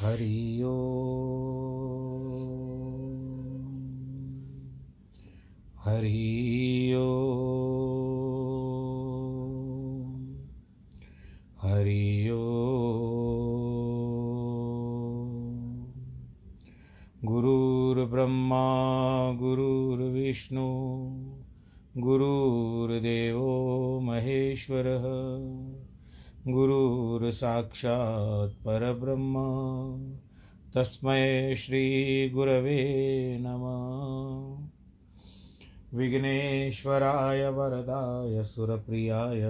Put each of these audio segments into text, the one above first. हरि ओम हरि ओम हरि ओम। गुरुर्ब्रह्मा गुरुर्विष्णु गुरुर्देवो महेश्वरः गुरुर्साक्षात् परब्रह्म तस्मै श्रीगुरवे नमः। विघ्नेश्वराय वरदाय सुरप्रियाय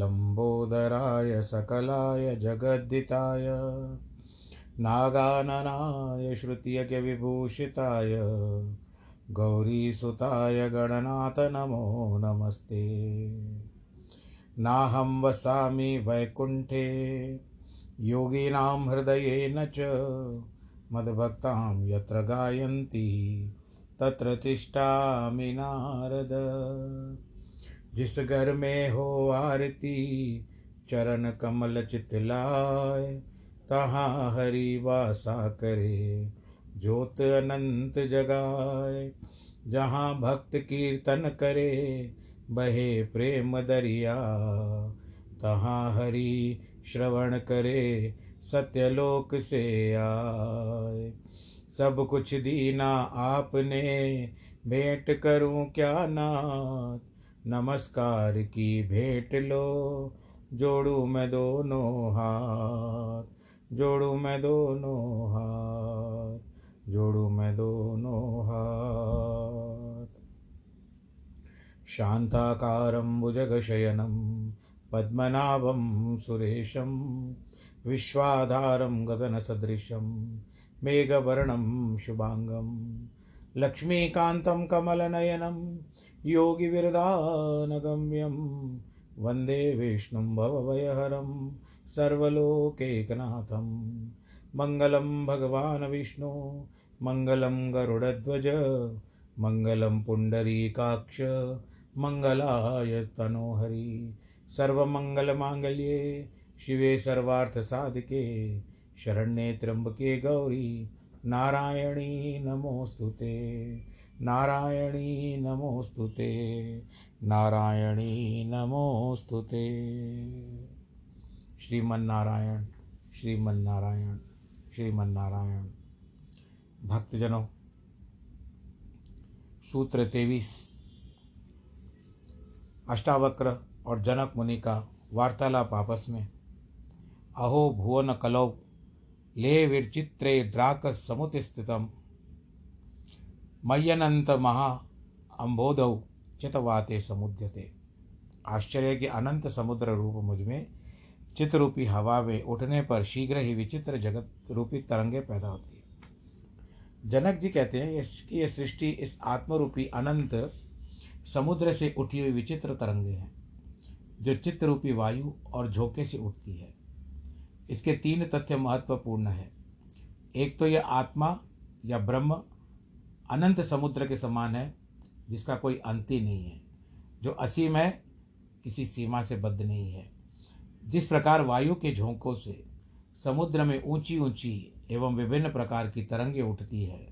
लंबोदराय सकलाय जगद्दिताय नागाननाय श्रुतियज्ञ विभूषिताय गौरीसुताय गणनाथ नमो नमस्ते। नाहं वसामि वैकुण्ठे योगिनां हृदयेन च मद्भक्तां यत्र गायन्ति तत्र तिष्ठामि नारद। जिस घर में हो आरती चरण कमल चितलाय तहाँ हरि वासा करे ज्योत अनंत जगाए। जहाँ भक्त कीर्तन करे बहे प्रेम दरिया तहाँ हरि श्रवण करे सत्यलोक से आए। सब कुछ दीना आपने भेंट करूं क्या नाथ नमस्कार की भेंट लो जोड़ूं मैं दोनों हाथ जोड़ूं मैं दोनों हाथ जोड़ूं मैं दोनों हाथ। शान्ताकारं भुजगशयनं पद्मनाभं सुरेशं विश्वाधारं गगनसदृशं मेघवर्णं शुभांगं लक्ष्मीकान्तं कमलनयनं योगिविरदानगम्यं वन्दे विष्णुं भवभयहरं सर्वलोकैकनाथं। मङ्गलं भगवान् विष्णु मङ्गलं गरुडध्वज मंगलम पुंडरीकाक्ष मंगलाय तनोहरि। सर्वमंगलमांगल्ये शिवे सर्वार्थ साधके शरण्ये त्र्यंबके गौरी नारायणी नमोस्तुते नारायणी नमोस्तुते नारायणी नमोस्तुते। श्रीमन्नारायण श्रीमन्नारायण श्रीमन्नारायण। भक्तजनों, सूत्र 23 अष्टावक्र और जनक मुनि का वार्तालाप आपस में। अहो भुवन कलौ ले विचित्रे ड्राक समुतिस्थितम मय्यनंत महा अम्बोधौ चितवाते समुद्यते। आश्चर्य के अनंत समुद्र रूप मुझ में चित्रूपी हवा में उठने पर शीघ्र ही विचित्र जगत रूपी तरंगे पैदा होती है। जनक जी कहते हैं कि यह सृष्टि इस आत्मरूपी अनंत समुद्र से उठी हुई विचित्र तरंगे हैं जो चित्तरूपी वायु और झोंके से उठती है। इसके तीन तथ्य महत्वपूर्ण है। एक तो यह आत्मा या ब्रह्म अनंत समुद्र के समान है जिसका कोई अंत ही नहीं है, जो असीम है, किसी सीमा से बद्ध नहीं है। जिस प्रकार वायु के झोंकों से समुद्र में ऊंची ऊंची एवं विभिन्न प्रकार की तरंगें उठती है,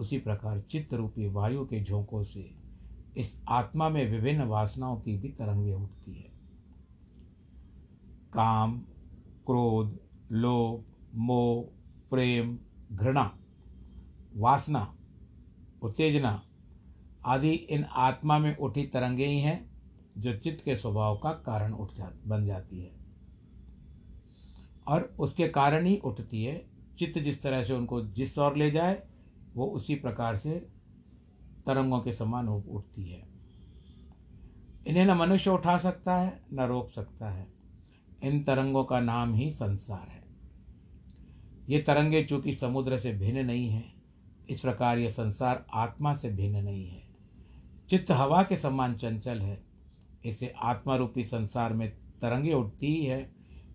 उसी प्रकार चित्त रूपी वायु के झोंकों से इस आत्मा में विभिन्न वासनाओं की भी तरंगें उठती है। काम, क्रोध, लोभ, मोह, प्रेम, घृणा, वासना, उत्तेजना आदि इन आत्मा में उठी तरंगें ही हैं जो चित्त के स्वभाव का कारण बन जाती है और उसके कारण ही उठती है। चित्त जिस तरह से उनको जिस ओर ले जाए वो उसी प्रकार से तरंगों के समान उठती है। इन्हें न मनुष्य उठा सकता है न रोक सकता है। इन तरंगों का नाम ही संसार है। ये तरंगे चूँकि समुद्र से भिन्न नहीं है, इस प्रकार यह संसार आत्मा से भिन्न नहीं है। चित्त हवा के समान चंचल है, इसे आत्मा रूपी संसार में तरंगे उठती ही है।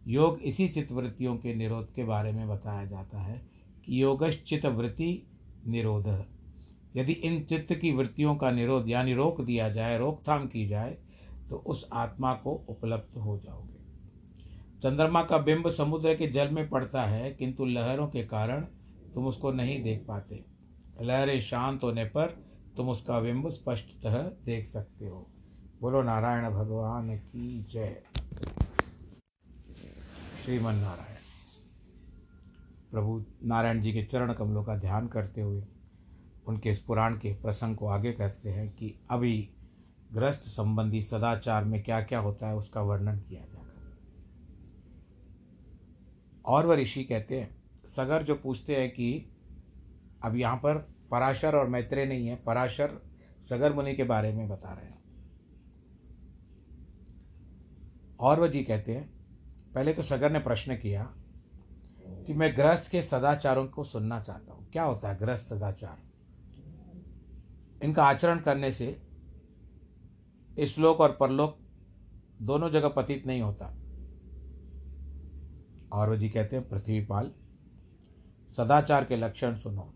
योग इसी चित्तवृत्तियों के निरोध के बारे में बताया जाता है कि योगश्चित्तवृत्ति निरोध। यदि इन चित्त की वृत्तियों का निरोध यानी रोक दिया जाए, रोकथाम की जाए, तो उस आत्मा को उपलब्ध हो जाओगे। चंद्रमा का बिंब समुद्र के जल में पड़ता है, किंतु लहरों के कारण तुम उसको नहीं देख पाते। लहरें शांत होने पर तुम उसका बिंब स्पष्टतः देख सकते हो। बोलो नारायण भगवान की जय। श्रीमन नारायण। प्रभु नारायण जी के चरण कमलों का ध्यान करते हुए उनके इस पुराण के प्रसंग को आगे कहते हैं कि अभी गृहस्थ संबंधी सदाचार में क्या क्या होता है उसका वर्णन किया जाएगा। और वह ऋषि कहते हैं, सगर जो पूछते हैं कि अब यहाँ पर पराशर और मैत्रेय नहीं है, पराशर सगर मुनि के बारे में बता रहे हैं। और वह जी कहते हैं, पहले तो सगर ने प्रश्न किया कि मैं गृहस्थ के सदाचारों को सुनना चाहता हूँ। क्या होता है गृहस्थ सदाचार? इनका आचरण करने से इस्लोक और परलोक दोनों जगह पतित नहीं होता। और वो जी कहते हैं, पृथ्वीपाल सदाचार के लक्षण सुनो।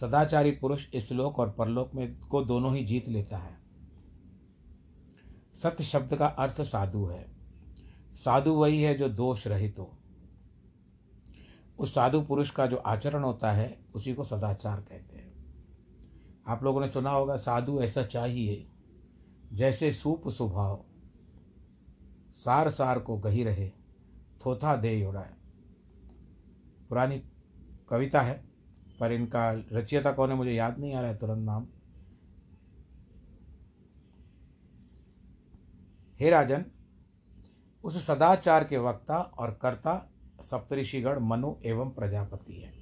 सदाचारी पुरुष इस्लोक और परलोक में को दोनों ही जीत लेता है। सत्य शब्द का अर्थ साधु है। साधु वही है जो दोष रहित हो। उस साधु पुरुष का जो आचरण होता है उसी को सदाचार कहते हैं। आप लोगों ने सुना होगा, साधु ऐसा चाहिए जैसे सूप स्वभाव, सार सार को गही रहे, थोथा दे उड़ाए। पुरानी कविता है, पर इनका रचयिता कौन है मुझे याद नहीं आ रहा है तुरंत नाम। हे राजन, उस सदाचार के वक्ता और कर्ता सप्तऋषिगण मनु एवं प्रजापति है।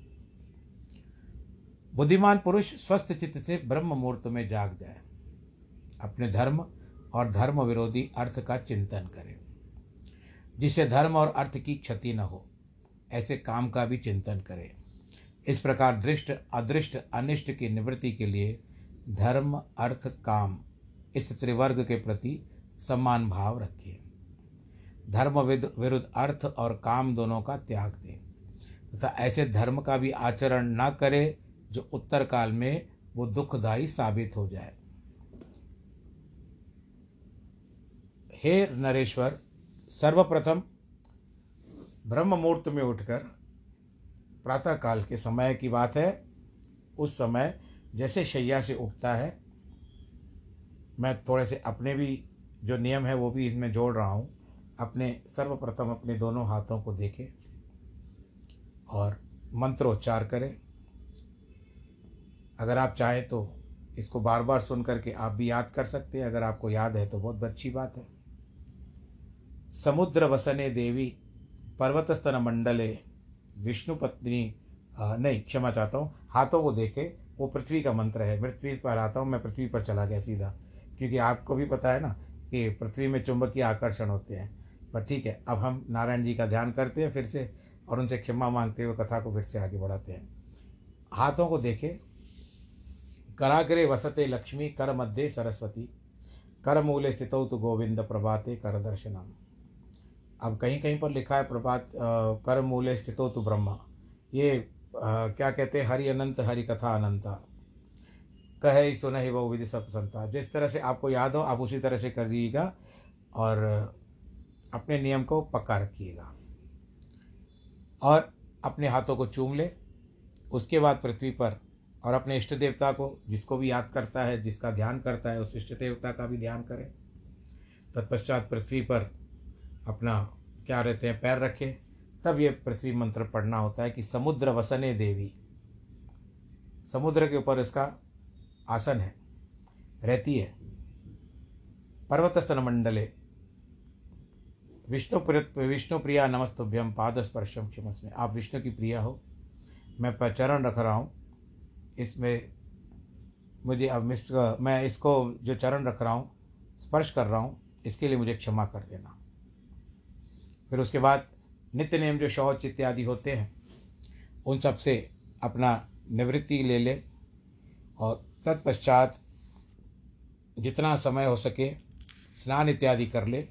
बुद्धिमान पुरुष स्वस्थ चित्त से ब्रह्म मुहूर्त में जाग जाए, अपने धर्म और धर्म विरोधी अर्थ का चिंतन करें, जिससे धर्म और अर्थ की क्षति न हो, ऐसे काम का भी चिंतन करें। इस प्रकार दृष्ट अदृष्ट अनिष्ट की निवृत्ति के लिए धर्म अर्थ काम इस त्रिवर्ग के प्रति सम्मान भाव रखें। धर्म विरुद्ध अर्थ और काम दोनों का त्याग दें तथा ऐसे धर्म का भी आचरण न करें जो उत्तर काल में वो दुखदायी साबित हो जाए। हे नरेश्वर, सर्वप्रथम ब्रह्म मुहूर्त में उठकर, प्रातः काल के समय की बात है, उस समय जैसे शैया से उठता है, मैं थोड़े से अपने भी जो नियम है वो भी इसमें जोड़ रहा हूँ, अपने सर्वप्रथम अपने दोनों हाथों को देखें और मंत्रोच्चार करें। अगर आप चाहें तो इसको बार बार सुन करके आप भी याद कर सकते हैं, अगर आपको याद है तो बहुत अच्छी बात है। समुद्र वसने देवी पर्वतस्तन मंडले विष्णु पत्नी, नहीं क्षमा चाहता हूँ, हाथों को देखे, वो पृथ्वी का मंत्र है। पृथ्वी पर आता हूँ मैं, पृथ्वी पर चला गया सीधा, क्योंकि आपको भी पता है ना कि पृथ्वी में चुंबकीय आकर्षण होते हैं। पर ठीक है, अब हम नारायण जी का ध्यान करते हैं फिर से और उनसे क्षमा मांगते हुए कथा को फिर से आगे बढ़ाते हैं। हाथों को देखे, कराग्रे वसते लक्ष्मी कर मध्य सरस्वती कर मूले स्थितौ तु गोविंद प्रभाते कर दर्शनम। अब कहीं कहीं पर लिखा है प्रभात कर मूले स्थितो तु ब्रह्मा, ये क्या कहते हैं, हरि अनंत हरि कथा अनंता कहे सुनहि बहु विधि सब संता। जिस तरह से आपको याद हो आप उसी तरह से करिएगा और अपने नियम को पक्का रखिएगा। और अपने हाथों को चूम ले, उसके बाद पृथ्वी पर, और अपने इष्ट देवता को जिसको भी याद करता है, जिसका ध्यान करता है, उस इष्ट देवता का भी ध्यान करें। तत्पश्चात पृथ्वी पर अपना क्या रहते हैं पैर रखें, तब ये पृथ्वी मंत्र पढ़ना होता है कि समुद्र वसने देवी, समुद्र के ऊपर इसका आसन है, रहती है। पर्वतस्तन मंडले विष्णु प्रिया नमस्तुभ्यम पादस्पर्शम क्षमस्मे। आप विष्णु की प्रिया हो, मैं चरण रख रहा हूँ इसमें, मुझे अब मैं इसको जो चरण रख रहा हूँ, स्पर्श कर रहा हूँ, इसके लिए मुझे क्षमा कर देना। फिर उसके बाद नित्य नेम जो शौच इत्यादि होते हैं उन सब से अपना निवृत्ति ले ले, और तत्पश्चात जितना समय हो सके स्नान इत्यादि कर ले।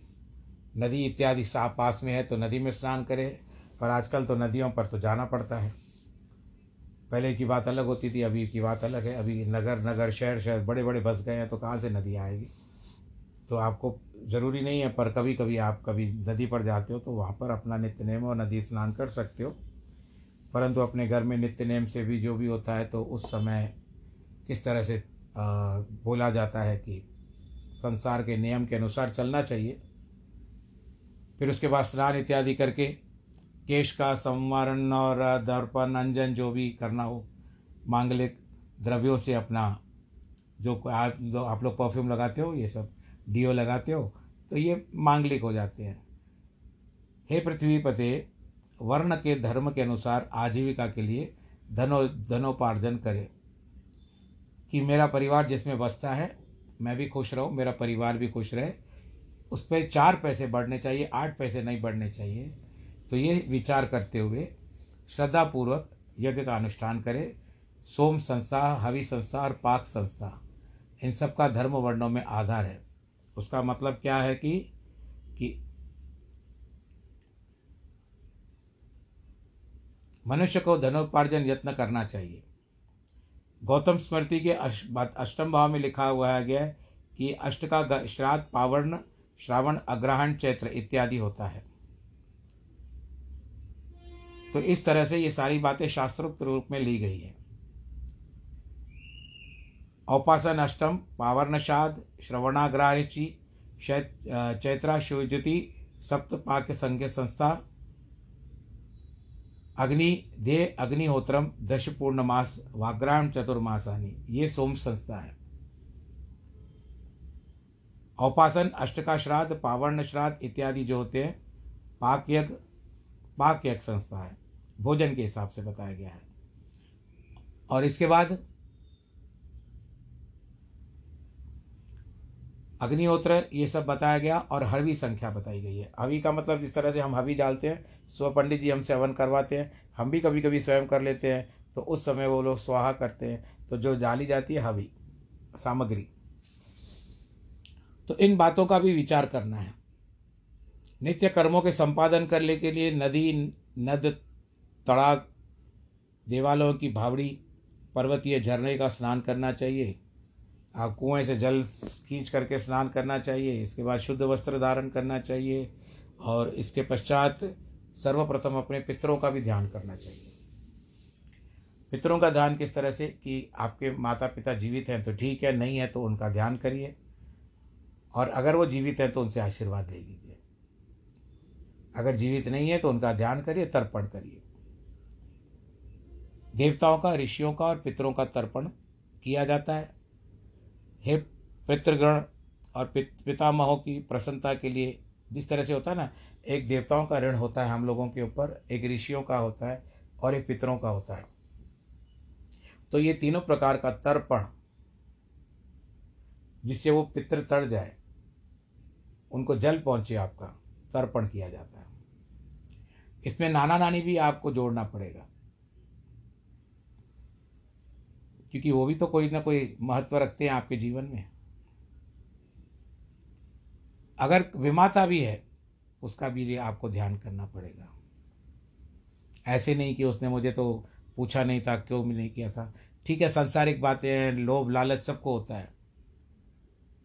नदी इत्यादि साफ पास में है तो नदी में स्नान करे, पर आजकल तो नदियों पर तो जाना पड़ता है। पहले की बात अलग होती थी, अभी की बात अलग है। अभी नगर शहर बड़े बड़े बस गए हैं, तो कहाँ से नदी आएगी। तो आपको ज़रूरी नहीं है, पर कभी कभी आप कभी नदी पर जाते हो तो वहाँ पर अपना नित्य नेम और नदी स्नान कर सकते हो। परंतु अपने घर में नित्य नेम से भी जो भी होता है तो उस समय किस तरह से बोला जाता है कि संसार के नियम के अनुसार चलना चाहिए। फिर उसके बाद स्नान इत्यादि करके केश का संवरण और दर्पण अंजन जो भी करना हो मांगलिक द्रव्यों से अपना जो आप लोग परफ्यूम लगाते हो, ये सब डीओ लगाते हो, तो ये मांगलिक हो जाते हैं। हे पृथ्वी पते, वर्ण के धर्म के अनुसार आजीविका के लिए धनोपार्जन करें कि मेरा परिवार जिसमें बसता है मैं भी खुश रहूँ, मेरा परिवार भी खुश रहे। उस पर 4 पैसे बढ़ने चाहिए, 8 पैसे नहीं बढ़ने चाहिए। तो ये विचार करते हुए श्रद्धापूर्वक यज्ञ का अनुष्ठान करें। सोम संस्था, हवि संस्था और पाक संस्था, इन सब का धर्म वर्णों में आधार है। उसका मतलब क्या है कि मनुष्य को धनोपार्जन यत्न करना चाहिए। गौतम स्मृति के अष्टम भाव में लिखा हुआ है गया कि अष्ट का श्राद्ध पावर्ण, श्रावण, अग्रहण, चैत्र इत्यादि होता है। तो इस तरह से ये सारी बातें शास्त्रोक्त रूप में ली गई है। औपासन अष्टम, पावर्ण श्राद्ध, श्रवणाग्राहची, चैत्रा शिवज्योति, सप्तपाक संघ संस्था, अग्नि देह अग्निहोत्रम, दश पूर्णमास, वाग्राम चतुर्मासानी, ये सोम संस्था है। औपासन अष्ट का श्राद्ध, पावर्ण श्राद्ध इत्यादि जो होते हैं, पाक यज्ञ संस्था है, भोजन के हिसाब से बताया गया है। और इसके बाद अग्निहोत्र ये सब बताया गया और हवी संख्या बताई गई है। हवी का मतलब जिस तरह से हम हवी डालते हैं, स्व पंडित जी हमसे हवन करवाते हैं, हम भी कभी कभी स्वयं कर लेते हैं, तो उस समय वो लोग स्वाहा करते हैं, तो जो डाली जाती है हवी सामग्री। तो इन बातों का भी विचार करना है। नित्य कर्मों के संपादन करने के लिए नदी, नद, तड़ाग, देवालयों की भावड़ी, पर्वतीय झरने का स्नान करना चाहिए। आप कुएँ से जल खींच करके स्नान करना चाहिए। इसके बाद शुद्ध वस्त्र धारण करना चाहिए और इसके पश्चात सर्वप्रथम अपने पितरों का भी ध्यान करना चाहिए। पितरों का ध्यान किस तरह से कि आपके माता पिता जीवित हैं तो ठीक है, नहीं है तो उनका ध्यान करिए, और अगर वो जीवित हैं तो उनसे आशीर्वाद ले लीजिए, अगर जीवित नहीं है तो उनका ध्यान करिए, तर्पण करिए। देवताओं का, ऋषियों का और पितरों का तर्पण किया जाता है। हे पितृगण और पितामहों की प्रसन्नता के लिए जिस तरह से होता है ना, एक देवताओं का ऋण होता है हम लोगों के ऊपर, एक ऋषियों का होता है और एक पितरों का होता है। तो ये तीनों प्रकार का तर्पण जिससे वो पितर तर जाए, उनको जल पहुँचे, आपका तर्पण किया जाता है। इसमें नाना नानी भी आपको जोड़ना पड़ेगा क्योंकि वो भी तो कोई ना कोई महत्व रखते हैं आपके जीवन में। अगर विमाता भी है उसका भी आपको ध्यान करना पड़ेगा। ऐसे नहीं कि उसने मुझे तो पूछा नहीं था, क्यों नहीं किया था। ठीक है, सांसारिक बातें, लोभ लालच सबको होता है,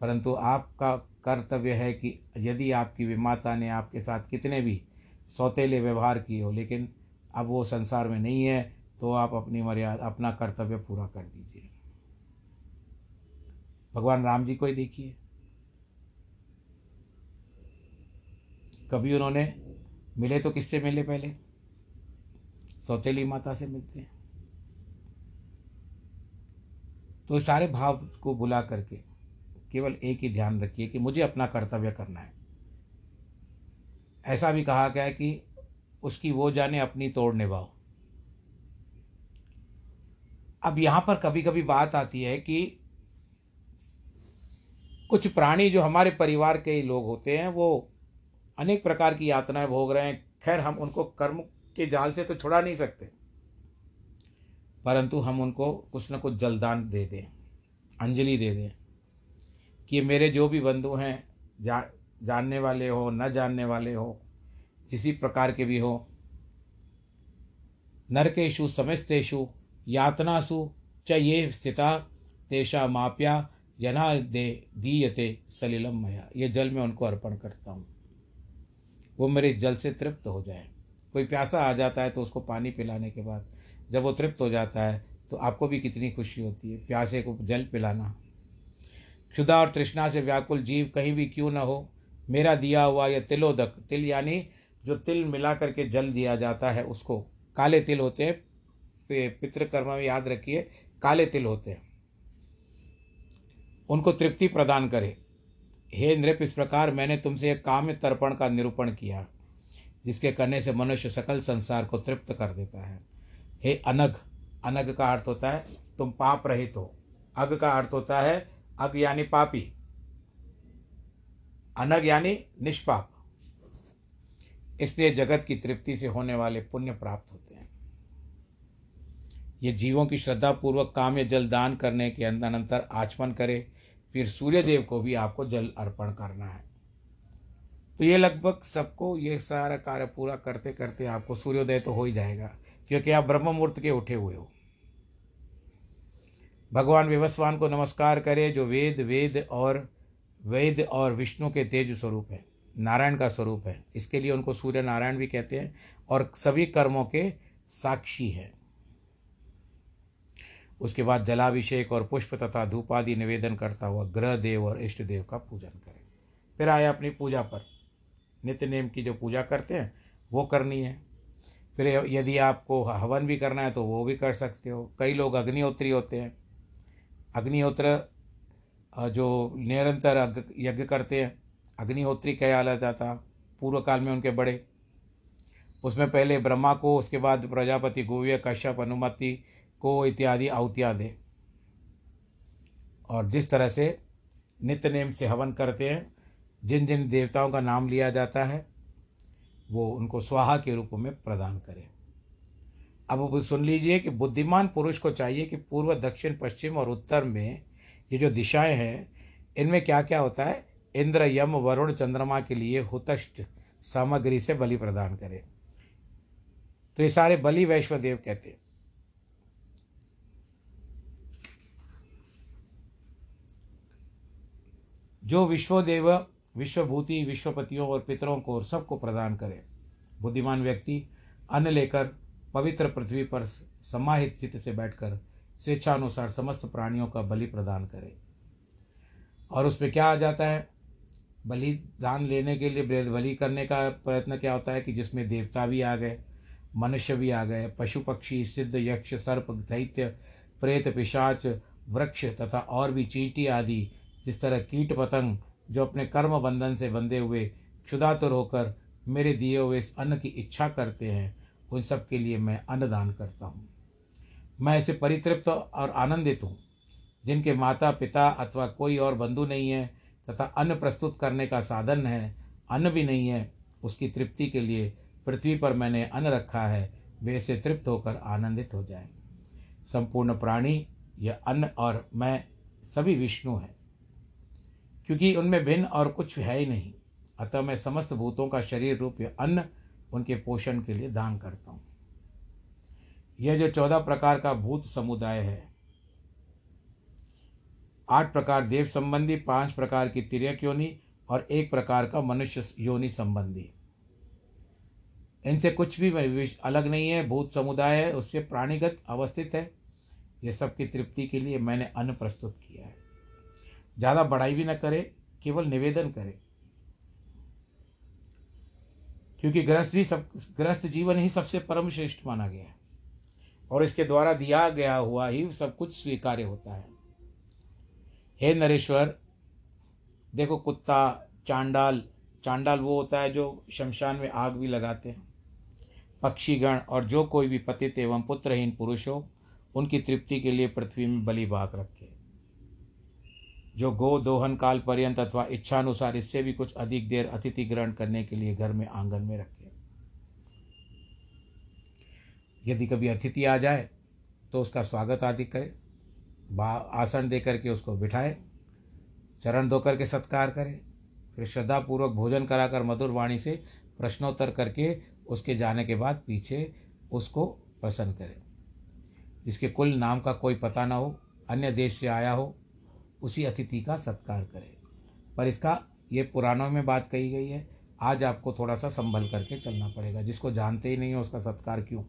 परंतु आपका कर्तव्य है कि यदि आपकी विमाता ने आपके साथ कितने भी सौतेले व्यवहार किए हो, लेकिन अब वो संसार में नहीं है, तो आप अपनी मर्यादा, अपना कर्तव्य पूरा कर दीजिए। भगवान राम जी को ही देखिए, कभी उन्होंने मिले तो किससे मिले? पहले सौतेली माता से मिलते हैं। तो सारे भाव को बुला करके केवल एक ही ध्यान रखिए कि मुझे अपना कर्तव्य करना है। ऐसा भी कहा गया है कि उसकी वो जाने, अपनी तोड़ निभाओ। अब यहाँ पर कभी कभी बात आती है कि कुछ प्राणी जो हमारे परिवार के लोग होते हैं वो अनेक प्रकार की यातनाएं भोग रहे हैं। खैर, हम उनको कर्म के जाल से तो छुड़ा नहीं सकते, परंतु हम उनको कुछ न कुछ जलदान दे दें, अंजलि दे दें कि मेरे जो भी बंधु हैं, जानने वाले हो, न जानने वाले हो, किसी प्रकार के भी हो, नरकेषु समस्तेषु यातनासु च ये स्थिता तेषा माप्या जना दे दीयते सलिलम मया, ये जल मैं उनको अर्पण करता हूँ, वो मेरे इस जल से तृप्त हो जाए। कोई प्यासा आ जाता है तो उसको पानी पिलाने के बाद जब वो तृप्त हो जाता है तो आपको भी कितनी खुशी होती है। प्यासे को जल पिलाना। क्षुधा और तृष्णा से व्याकुल जीव कहीं भी क्यों न हो, मेरा दिया हुआ यह तिलोदक, तिल यानी जो तिल मिला करके जल दिया जाता है उसको, काले तिल होते हैं, पितृकर्म में याद रखिए काले तिल होते हैं, उनको तृप्ति प्रदान करे। हे नृप, इस प्रकार मैंने तुमसे एक काम्य तर्पण का निरूपण किया जिसके करने से मनुष्य सकल संसार को तृप्त कर देता है। हे अनघ, अनघ का अर्थ होता है तुम पाप रहित हो, अघ का अर्थ होता है अघ यानी पापी, अनघ यानी निष्पाप। इसलिए जगत की तृप्ति से होने वाले पुण्य प्राप्त होते हैं। ये जीवों की श्रद्धापूर्वक काम्य जल दान करने के अनंतर आचमन करें, फिर सूर्यदेव को भी आपको जल अर्पण करना है। तो ये लगभग सबको ये सारा कार्य पूरा करते करते आपको सूर्योदय तो हो ही जाएगा, क्योंकि आप ब्रह्म मुहूर्त के उठे हुए हो। भगवान विवस्वान को नमस्कार करें जो वेद और विष्णु के तेज स्वरूप है, नारायण का स्वरूप है, इसके लिए उनको सूर्य नारायण भी कहते हैं और सभी कर्मों के साक्षी है। उसके बाद जलाभिषेक और पुष्प तथा धूप आदि निवेदन करता हुआ ग्रह देव और इष्ट देव का पूजन करें। फिर आए अपनी पूजा पर, नित्य नेम की जो पूजा करते हैं वो करनी है। फिर यदि आपको हवन भी करना है तो वो भी कर सकते हो। कई लोग अग्निहोत्री होते हैं, अग्निहोत्र जो निरंतर यज्ञ करते हैं, अग्निहोत्री कहला जाता पूर्व काल में उनके बड़े। उसमें पहले ब्रह्मा को, उसके बाद प्रजापति, गुव्य, कश्यप, अनुमति को इत्यादि आहुतियाँ दें, और जिस तरह से नित्य नेम से हवन करते हैं, जिन जिन देवताओं का नाम लिया जाता है वो उनको स्वाहा के रूप में प्रदान करें। अब सुन लीजिए कि बुद्धिमान पुरुष को चाहिए कि पूर्व, दक्षिण, पश्चिम और उत्तर में ये जो दिशाएं हैं इनमें क्या क्या होता है, इंद्र, यम, वरुण, चंद्रमा के लिए हुतष्ट सामग्री से बलि प्रदान करें। तो ये सारे बलि वैश्वदेव कहते हैं। जो विश्वदेव विश्वभूति, विश्वपतियों और पितरों को और सबको प्रदान करें। बुद्धिमान व्यक्ति अन्न लेकर पवित्र पृथ्वी पर समाहित चित्त से बैठकर स्वेच्छानुसार समस्त प्राणियों का बलि प्रदान करे। और उसमें क्या आ जाता है, बलि दान लेने के लिए बलि करने का प्रयत्न क्या होता है कि जिसमें देवता भी आ गए, मनुष्य भी आ गए, पशु, पक्षी, सिद्ध, यक्ष, सर्प, दैत्य, प्रेत, पिशाच, वृक्ष तथा और भी चींटी आदि, जिस तरह कीट पतंग जो अपने कर्म बंधन से बंधे हुए क्षुधातुर होकर मेरे दिए हुए इस अन्न की इच्छा करते हैं, उन सब के लिए मैं अन्न दान करता हूँ। मैं ऐसे परितृप्त और आनंदित हूँ जिनके माता पिता अथवा कोई और बंधु नहीं है तथा अन्न प्रस्तुत करने का साधन है, अन्न भी नहीं है, उसकी तृप्ति के लिए पृथ्वी पर मैंने अन्न रखा है, वे से तृप्त होकर आनंदित हो जाए। संपूर्ण प्राणी यह अन्न और मैं सभी विष्णु हैं, क्योंकि उनमें भिन्न और कुछ है ही नहीं, अतः मैं समस्त भूतों का शरीर रूप यह अन्न उनके पोषण के लिए दान करता हूँ। यह जो 14 प्रकार का भूत समुदाय है, 8 प्रकार देव संबंधी, 5 प्रकार की तिर्यक योनि और 1 प्रकार का मनुष्य योनि संबंधी, इनसे कुछ भी अलग नहीं है। भूत समुदाय है, उससे प्राणीगत अवस्थित है। यह सबकी तृप्ति के लिए मैंने अन्न प्रस्तुत किया है। ज़्यादा बढ़ाई भी न करे, केवल निवेदन करे, क्योंकि गृहस्थ जीवन ही सबसे परम श्रेष्ठ माना गया है और इसके द्वारा दिया गया हुआ ही सब कुछ स्वीकार्य होता है। हे नरेश्वर, देखो कुत्ता, चांडाल वो होता है जो शमशान में आग भी लगाते हैं, पक्षीगण और जो कोई भी पतित एवं पुत्रहीन पुरुष हो, उनकी तृप्ति के लिए पृथ्वी में बलि भाग रखे। जो गो दोहन काल पर्यंत अथवा इच्छानुसार इससे भी कुछ अधिक देर अतिथि ग्रहण करने के लिए घर में आंगन में रखें। यदि कभी अतिथि आ जाए तो उसका स्वागत आदि करें, आसन दे करके उसको बिठाए, चरण धो करके सत्कार करें, फिर श्रद्धापूर्वक भोजन कराकर मधुर वाणी से प्रश्नोत्तर करके उसके जाने के बाद पीछे उसको प्रसन्न करें। इसके कुल नाम का कोई पता न हो, अन्य देश से आया हो, उसी अतिथि का सत्कार करें। पर इसका ये पुराणों में बात कही गई है, आज आपको थोड़ा सा संभल करके चलना पड़ेगा। जिसको जानते ही नहीं हो उसका सत्कार क्यों?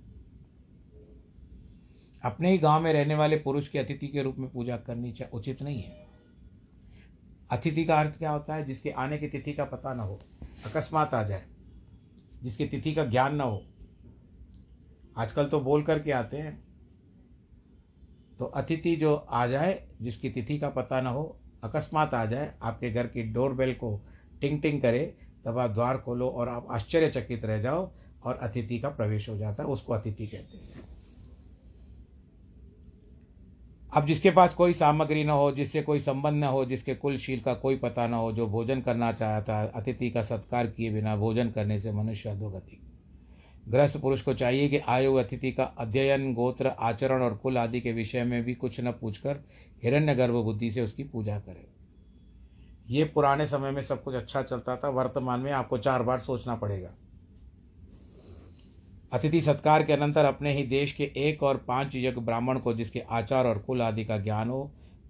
अपने ही गांव में रहने वाले पुरुष की अतिथि के रूप में पूजा करनी उचित नहीं है। अतिथि का अर्थ क्या होता है? जिसके आने की तिथि का पता ना हो, अकस्मात आ जाए, जिसकी तिथि का ज्ञान ना हो। आजकल तो बोल करके आते हैं, तो अतिथि जो आ जाए जिसकी तिथि का पता ना हो, अकस्मात आ जाए, आपके घर की डोरबेल को टिंग टिंग करे, तब आप द्वार खोलो और आप आश्चर्यचकित रह जाओ और अतिथि का प्रवेश हो जाता है, उसको अतिथि कहते हैं। अब जिसके पास कोई सामग्री न हो, जिससे कोई संबंध न हो, जिसके कुलशील का कोई पता न हो, जो भोजन करना चाहता है, अतिथि का सत्कार किए बिना भोजन करने से मनुष्य अधोगति। गृहस्थ पुरुष को चाहिए कि आए हुए अतिथि का अध्ययन, गोत्र, आचरण और कुल आदि के विषय में भी कुछ न पूछकर हिरण्यगर्भ बुद्धि से उसकी पूजा करे। ये पुराने समय में सब कुछ अच्छा चलता था, वर्तमान में आपको 4 बार सोचना पड़ेगा। अतिथि सत्कार के अनंतर अपने ही देश के 1 और 5 यज्ञ ब्राह्मण को जिसके आचार और कुल आदि का ज्ञान हो,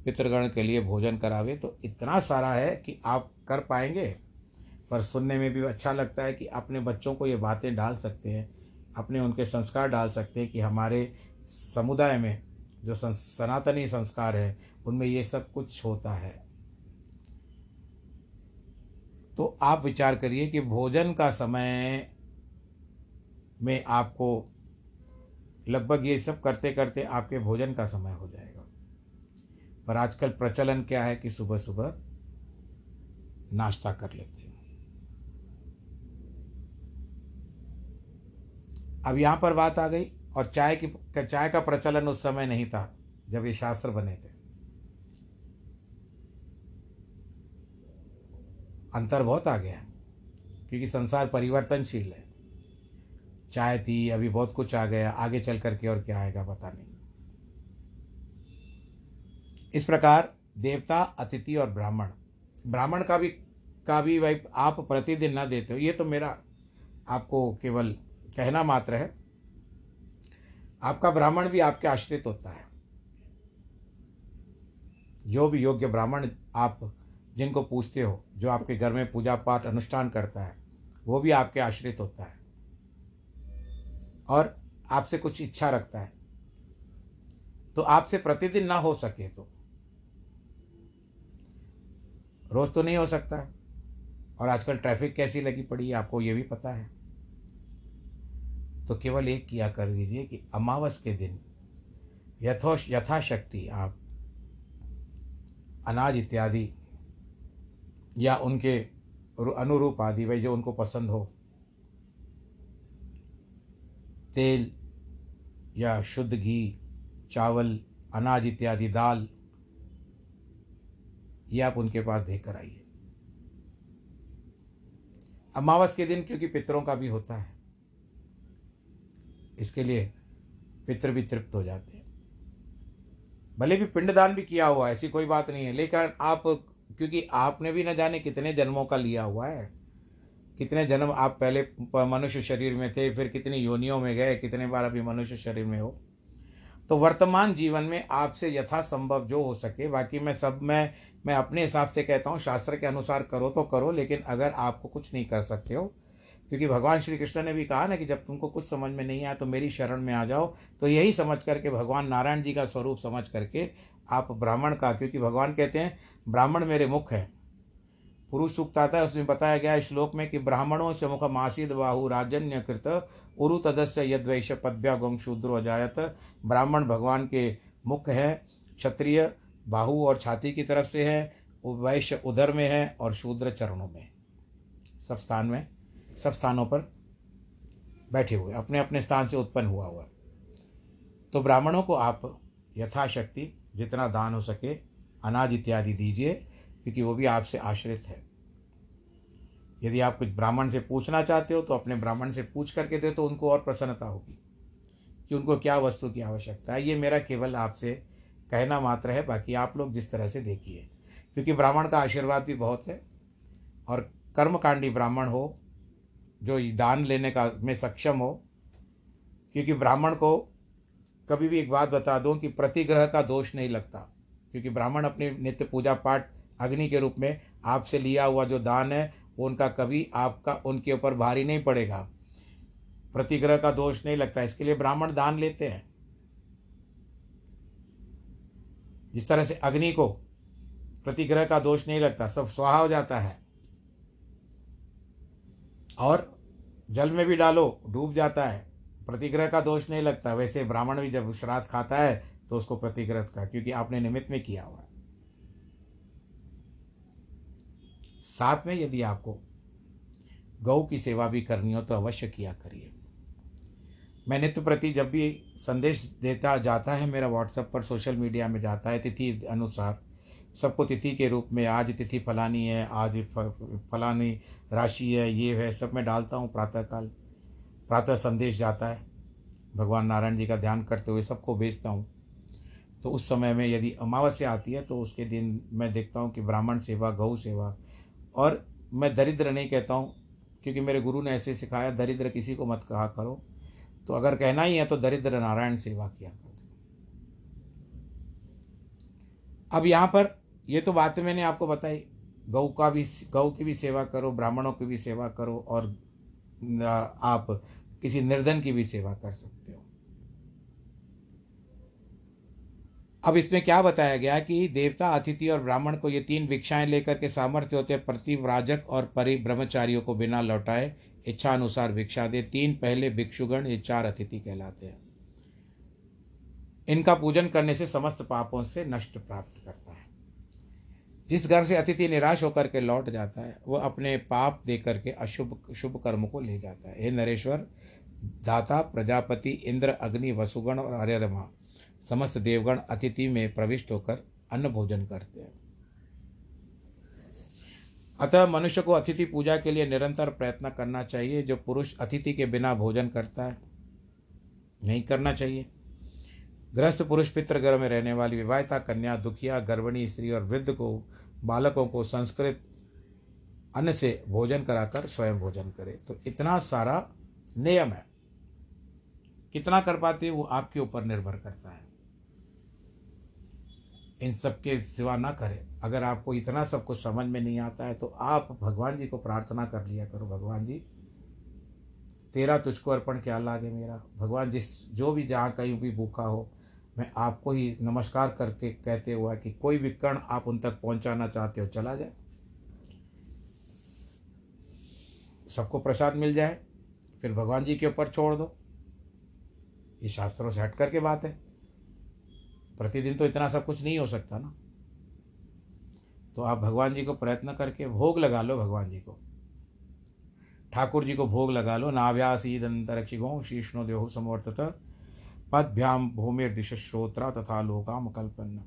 पितृगण के लिए भोजन करावे। तो इतना सारा है कि आप कर पाएंगे। पर सुनने में भी अच्छा लगता है कि अपने बच्चों को ये बातें डाल सकते हैं, अपने उनके संस्कार डाल सकते हैं कि हमारे समुदाय में जो सनातनी संस्कार है उनमें ये सब कुछ होता है। तो आप विचार करिए कि भोजन का समय में आपको लगभग ये सब करते करते आपके भोजन का समय हो जाएगा। पर आजकल प्रचलन क्या है कि सुबह सुबह नाश्ता कर लेते हैं। अब यहाँ पर बात आ गई, और चाय का प्रचलन उस समय नहीं था जब ये शास्त्र बने थे। अंतर बहुत आ गया क्योंकि संसार परिवर्तनशील है। चाय थी, अभी बहुत कुछ आ गया, आगे चल करके और क्या आएगा पता नहीं। इस प्रकार देवता, अतिथि और ब्राह्मण का भी भाई आप प्रतिदिन ना देते हो, ये तो मेरा आपको केवल कहना मात्र है। आपका ब्राह्मण भी आपके आश्रित होता है। जो भी योग्य ब्राह्मण आप जिनको पूछते हो, जो आपके घर में पूजा पाठ अनुष्ठान करता है, वो भी आपके आश्रित होता है और आपसे कुछ इच्छा रखता है। तो आपसे प्रतिदिन ना हो सके तो रोज तो नहीं हो सकता है। और आजकल ट्रैफिक कैसी लगी पड़ी है आपको ये भी पता है। तो केवल एक किया कर दीजिए कि अमावस के दिन यथाशक्ति आप अनाज इत्यादि या उनके अनुरूप आदि भाई जो उनको पसंद हो, तेल या शुद्ध घी, चावल, अनाज इत्यादि, दाल, ये आप उनके पास देकर आइए अमावस के दिन, क्योंकि पितरों का भी होता है। इसके लिए पितर भी तृप्त हो जाते हैं। भले भी पिंडदान भी किया हुआ, ऐसी कोई बात नहीं है, लेकिन आप क्योंकि आपने भी न जाने कितने जन्मों का लिया हुआ है, कितने जन्म आप पहले मनुष्य शरीर में थे, फिर कितनी योनियों में गए, कितने बार अभी मनुष्य शरीर में हो। तो वर्तमान जीवन में आपसे यथासंभव जो हो सके, बाकी मैं सब मैं अपने हिसाब से कहता हूँ, शास्त्र के अनुसार करो तो करो। लेकिन अगर आपको कुछ नहीं कर सकते हो, क्योंकि भगवान श्री कृष्ण ने भी कहा ना कि जब तुमको कुछ समझ में नहीं आया तो मेरी शरण में आ जाओ। तो यही समझ करके, भगवान नारायण जी का स्वरूप समझ करके आप ब्राह्मण का, क्योंकि भगवान कहते हैं ब्राह्मण मेरे मुख है। पुरुष सूक्त आता है उसमें बताया गया है श्लोक में कि ब्राह्मणों से मुख मासीद बाहु राजन्य कृत उरु तदस्य यद्वैश्य पद्भ्या गौंग शूद्रो अजायत। ब्राह्मण भगवान के मुख है, क्षत्रिय बाहु और छाती की तरफ से है, वैश्य उधर में है और शूद्र चरणों में। सब स्थानों पर बैठे हुए, अपने अपने स्थान से उत्पन्न हुआ हुआ। तो ब्राह्मणों को आप यथाशक्ति जितना दान हो सके अनाज इत्यादि दीजिए, क्योंकि वो भी आपसे आश्रित है। यदि आप कुछ ब्राह्मण से पूछना चाहते हो तो अपने ब्राह्मण से पूछ करके दे, तो उनको और प्रसन्नता होगी कि उनको क्या वस्तु की आवश्यकता है। ये मेरा केवल आपसे कहना मात्र है, बाकी आप लोग जिस तरह से देखिए, क्योंकि ब्राह्मण का आशीर्वाद भी बहुत है। और कर्मकांडी ब्राह्मण हो जो दान लेने का में सक्षम हो, क्योंकि ब्राह्मण को कभी भी एक बात बता दूं कि प्रतिग्रह का दोष नहीं लगता, क्योंकि ब्राह्मण अपने नित्य पूजा पाठ अग्नि के रूप में आपसे लिया हुआ जो दान है उनका कभी आपका उनके ऊपर भारी नहीं पड़ेगा, प्रतिग्रह का दोष नहीं लगता। इसके लिए ब्राह्मण दान लेते हैं। जिस तरह से अग्नि को प्रतिग्रह का दोष नहीं लगता, सब स्वाहा हो जाता है, और जल में भी डालो डूब जाता है, प्रतिग्रह का दोष नहीं लगता। वैसे ब्राह्मण भी जब श्राद्ध खाता है तो उसको प्रतिग्रह का, क्योंकि आपने निमित्त में किया हुआ है। साथ में यदि आपको गौ की सेवा भी करनी हो तो अवश्य किया करिए। मैं नित्य प्रति जब भी संदेश देता जाता है, मेरा व्हाट्सएप पर सोशल मीडिया में जाता है, तिथि अनुसार सबको तिथि के रूप में आज तिथि फलानी है, आज फलानी राशि है, ये है, सब मैं डालता हूँ। प्रातःकाल प्रातः संदेश जाता है, भगवान नारायण जी का ध्यान करते हुए सबको भेजता हूँ। तो उस समय में यदि अमावस्या आती है तो उसके दिन मैं देखता हूँ कि ब्राह्मण सेवा, गौ सेवा, और मैं दरिद्र नहीं कहता हूँ क्योंकि मेरे गुरु ने ऐसे सिखाया, दरिद्र किसी को मत कहा करो। तो अगर कहना ही है तो दरिद्र नारायण सेवा किया करो। अब यहाँ पर ये तो बातें मैंने आपको बताई, गौ की भी सेवा करो, ब्राह्मणों की भी सेवा करो, और आप किसी निर्धन की भी सेवा कर सकते हो। अब इसमें क्या बताया गया कि देवता, अतिथि और ब्राह्मण को ये तीन भिक्षाएं लेकर के सामर्थ्य होते प्रतिव्राजक और परिब्रह्मचारियों को बिना लौटाए इच्छा अनुसार भिक्षा दे। तीन पहले भिक्षुगण, ये चार अतिथि कहलाते हैं। इनका पूजन करने से समस्त पापों से नष्ट प्राप्त करता है। जिस घर से अतिथि निराश होकर के लौट जाता है वह अपने पाप दे करके अशुभ शुभ कर्म को ले जाता है। हे नरेश्वर, दाता प्रजापति इंद्र, अग्नि, वसुगण और हरिरमा समस्त देवगण अतिथि में प्रविष्ट होकर अन्न भोजन करते हैं। अतः मनुष्य को अतिथि पूजा के लिए निरंतर प्रयत्न करना चाहिए। जो पुरुष अतिथि के बिना भोजन करता है, नहीं करना चाहिए। गृहस्थ पुरुष पितृगृह में रहने वाली विवाहिता कन्या, दुखिया, गर्भिणी स्त्री और वृद्ध को, बालकों को संस्कृत अन्न से भोजन कराकर स्वयं भोजन करे। तो इतना सारा नियम है, कितना कर पाते वो आपके ऊपर निर्भर करता है। इन सब के सिवा ना करें। अगर आपको इतना सब कुछ समझ में नहीं आता है तो आप भगवान जी को प्रार्थना कर लिया करो, भगवान जी तेरा तुझको अर्पण क्या लागे मेरा। भगवान जिस जो भी जहाँ कहीं भी भूखा हो, मैं आपको ही नमस्कार करके कहते हुआ कि कोई भी कण आप उन तक पहुँचाना चाहते हो चला जाए, सबको प्रसाद मिल जाए, फिर भगवान जी के ऊपर छोड़ दो। ये शास्त्रों से हट कर के बात है। प्रतिदिन तो इतना सब कुछ नहीं हो सकता ना, तो आप भगवान जी को प्रयत्न करके भोग लगा लो। भगवान जी को, ठाकुर जी को भोग लगा लो। नाव्यासीद अंतरिक्षिगो शीष्णो देहु समवर्तत पदभ्याम भूमिर दिश श्रोत्रा तथा लोकाम कल्पन्न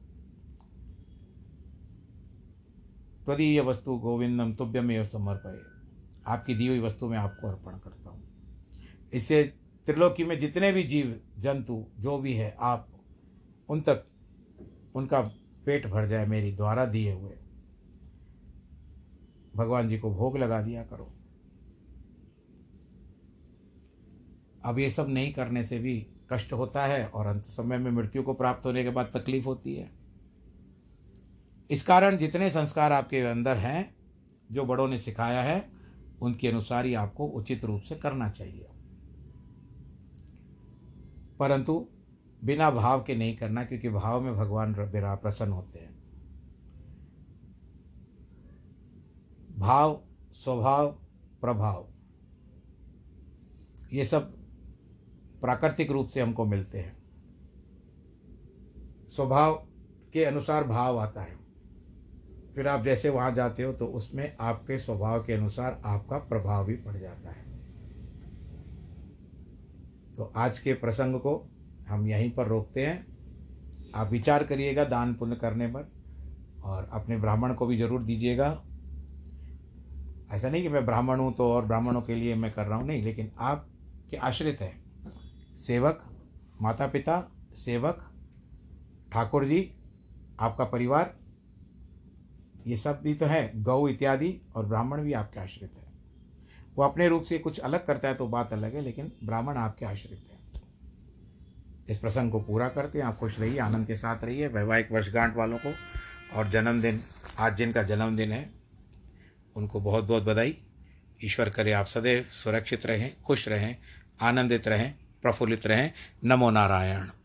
त्वदीय वस्तु गोविंदम तुभ्यमेव समर्पये। आपकी दी हुई वस्तु में आपको अर्पण करता हूँ। इससे त्रिलोकी में जितने भी जीव जंतु जो भी है, आप उन तक उनका पेट भर जाए मेरी द्वारा दिए हुए। भगवान जी को भोग लगा दिया करो। अब ये सब नहीं करने से भी कष्ट होता है और अंत समय में मृत्यु को प्राप्त होने के बाद तकलीफ होती है। इस कारण जितने संस्कार आपके अंदर हैं, जो बड़ों ने सिखाया है, उनके अनुसार ही आपको उचित रूप से करना चाहिए, परंतु बिना भाव के नहीं करना, क्योंकि भाव में भगवान प्रसन्न होते हैं। भाव, स्वभाव, प्रभाव, ये सब प्राकृतिक रूप से हमको मिलते हैं। स्वभाव के अनुसार भाव आता है, फिर आप जैसे वहाँ जाते हो तो उसमें आपके स्वभाव के अनुसार आपका प्रभाव भी पड़ जाता है। तो आज के प्रसंग को हम यहीं पर रोकते हैं। आप विचार करिएगा दान पुण्य करने पर, और अपने ब्राह्मण को भी जरूर दीजिएगा। ऐसा नहीं कि मैं ब्राह्मण हूँ तो और ब्राह्मणों के लिए मैं कर रहा हूँ, नहीं, लेकिन आप के आश्रित हैं सेवक, माता पिता, सेवक, ठाकुर जी, आपका परिवार, ये सब भी तो है। गौ इत्यादि और ब्राह्मण भी आपके आश्रित है। वो अपने रूप से कुछ अलग करता है तो बात अलग है, लेकिन ब्राह्मण आपके आश्रित है। इस प्रसंग को पूरा करते हैं। आप खुश रहिए, आनंद के साथ रहिए। वैवाहिक वर्षगांठ वालों को और जन्मदिन, आज जिनका जन्मदिन है उनको बहुत बहुत बधाई। ईश्वर करे आप सदैव सुरक्षित रहें, खुश रहें, आनंदित रहें, प्रफुल्लित रहें। नमो नारायण।